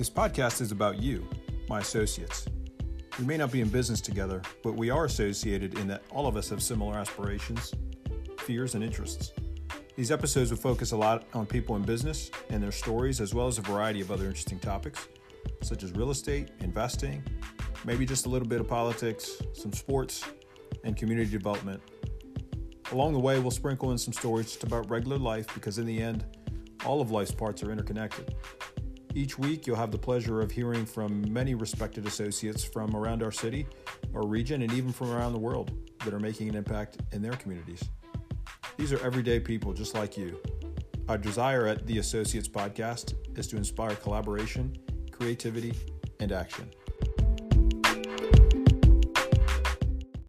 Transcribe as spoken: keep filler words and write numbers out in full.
This podcast is about you, my associates. We may not be in business together, but we are associated in that all of us have similar aspirations, fears, and interests. These episodes will focus a lot on people in business and their stories, as well as a variety of other interesting topics, such as real estate, investing, maybe just a little bit of politics, some sports, and community development. Along the way, we'll sprinkle in some stories just about regular life, because in the end, all of life's parts are interconnected. Each week, you'll have the pleasure of hearing from many respected associates from around our city, our region, and even from around the world that are making an impact in their communities. These are everyday people just like you. Our desire at The Associates Podcast is to inspire collaboration, creativity, and action.